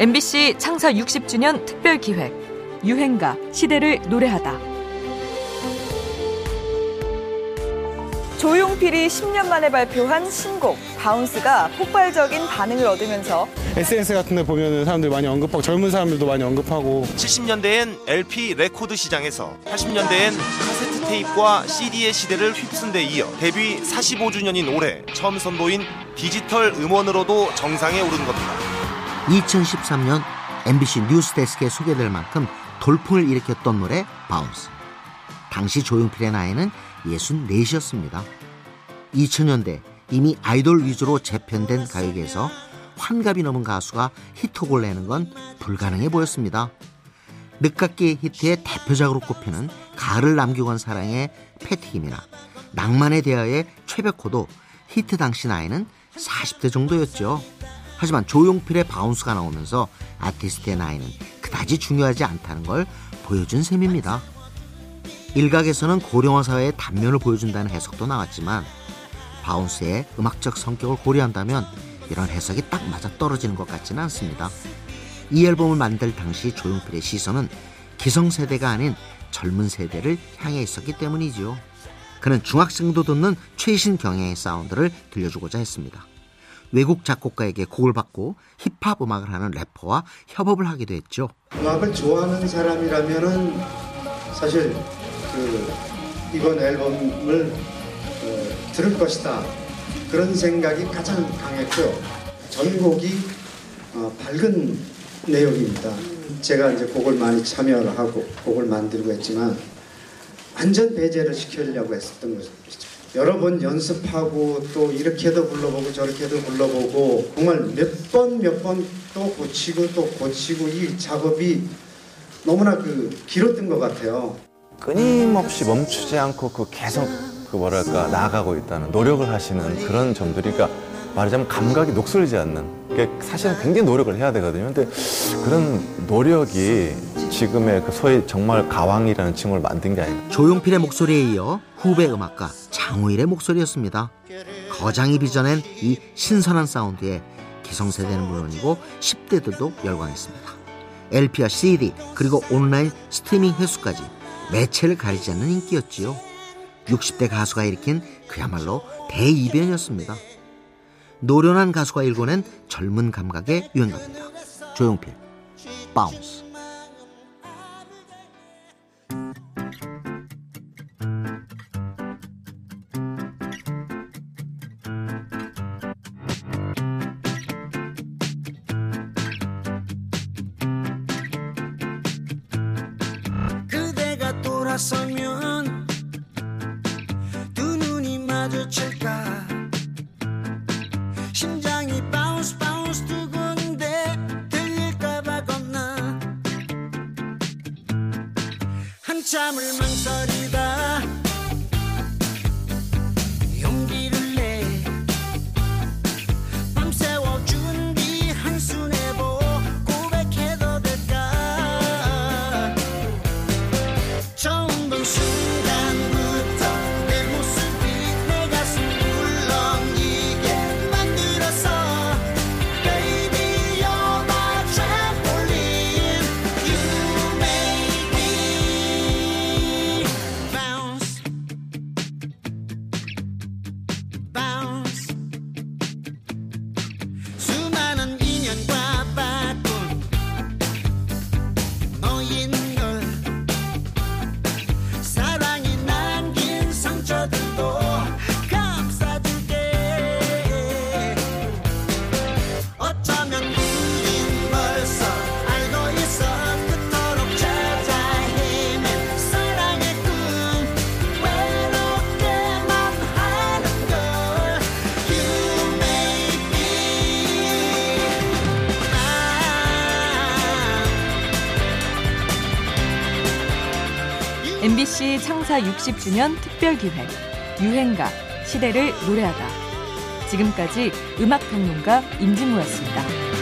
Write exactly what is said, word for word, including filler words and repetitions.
엠비씨 창사 육십 주년 특별기획 유행가 시대를 노래하다. 조용필이 십 년 만에 발표한 신곡 바운스가 폭발적인 반응을 얻으면서 에스엔에스 같은 데 보면 사람들 많이 언급하고 젊은 사람들도 많이 언급하고, 칠십 년대엔 엘피 레코드 시장에서, 팔십 년대엔 카세트 테이프와 씨디의 시대를 휩쓴 데 이어 데뷔 사십오 주년인 올해 처음 선보인 디지털 음원으로도 정상에 오른 겁니다. 이천십삼 년 엠비씨 뉴스데스크에 소개될 만큼 돌풍을 일으켰던 노래 바운스. 당시 조용필의 나이는 예순네시였습니다. 이천 년대 이미 아이돌 위주로 재편된 가요계에서 환갑이 넘은 가수가 히트곡을 내는 건 불가능해 보였습니다. 늦깎이 히트의 대표작으로 꼽히는 가을을 남기고 간 사랑의 패티김이나 낭만에 대하여의 최백호도 히트 당시 나이는 사십대 정도였죠. 하지만 조용필의 바운스가 나오면서 아티스트의 나이는 그다지 중요하지 않다는 걸 보여준 셈입니다. 일각에서는 고령화 사회의 단면을 보여준다는 해석도 나왔지만, 바운스의 음악적 성격을 고려한다면 이런 해석이 딱 맞아떨어지는 것 같지는 않습니다. 이 앨범을 만들 당시 조용필의 시선은 기성세대가 아닌 젊은 세대를 향해 있었기 때문이지요. 그는 중학생도 듣는 최신 경향의 사운드를 들려주고자 했습니다. 외국 작곡가에게 곡을 받고 힙합 음악을 하는 래퍼와 협업을 하기도 했죠. 음악을 좋아하는 사람이라면은 사실 그 이번 앨범을 어, 들을 것이다, 그런 생각이 가장 강했고요. 전곡이 어, 밝은 내용입니다. 제가 이제 곡을 많이 참여를 하고 곡을 만들고 했지만 완전 배제를 시키려고 했었던 거죠. 여러 번 연습하고 또 이렇게도 불러보고 저렇게도 불러보고 정말 몇 번 몇 번 또 고치고 또 고치고 이 작업이 너무나 그 길었던 것 같아요. 끊임없이 멈추지 않고 그 계속 그 뭐랄까 나아가고 있다는 노력을 하시는 그런 점들이, 그러니까 말하자면 감각이 녹슬지 않는, 그러니까 사실은 굉장히 노력을 해야 되거든요. 근데 그런 노력이 지금의 그 소위 정말 가왕이라는 칭호를 만든 게 아니에요. 조용필의 목소리에 이어 후배 음악가 장호일의 목소리였습니다. 거장이 빚어낸 이 신선한 사운드에 기성세대는 물론이고 십대들도 열광했습니다. 엘피와 씨디 그리고 온라인 스트리밍 회수까지 매체를 가리지 않는 인기였지요. 육십대 가수가 일으킨 그야말로 대이변이었습니다. 노련한 가수가 일궈낸 젊은 감각의 유행가입니다. 조용필, 바운스. 돌아서면 두 눈이 마주칠까, 심장이 바운스 바운스 두근데 들릴까봐 겁나, 한참을 망설이다 용기를 내 밤새워 준비 한순 해보 고백해도 될까, 처음 본 순간부터 내 모습이 내 가슴 울렁이게 만들었어. Baby you're my trampoline, you make me bounce bounce. 수많은 인연과 바꾼 너인 널, 사랑이 남긴 상처들도 감싸줄게. 어쩌면 우린 벌써 알고 있어, 그토록 찾아 헤맨 사랑의 꿈, 외롭게만 하는 걸. You make me mine. 엠비씨 창사 육십 주년 특별기획 유행가 시대를 노래하다. 지금까지 음악평론가 임진모였습니다.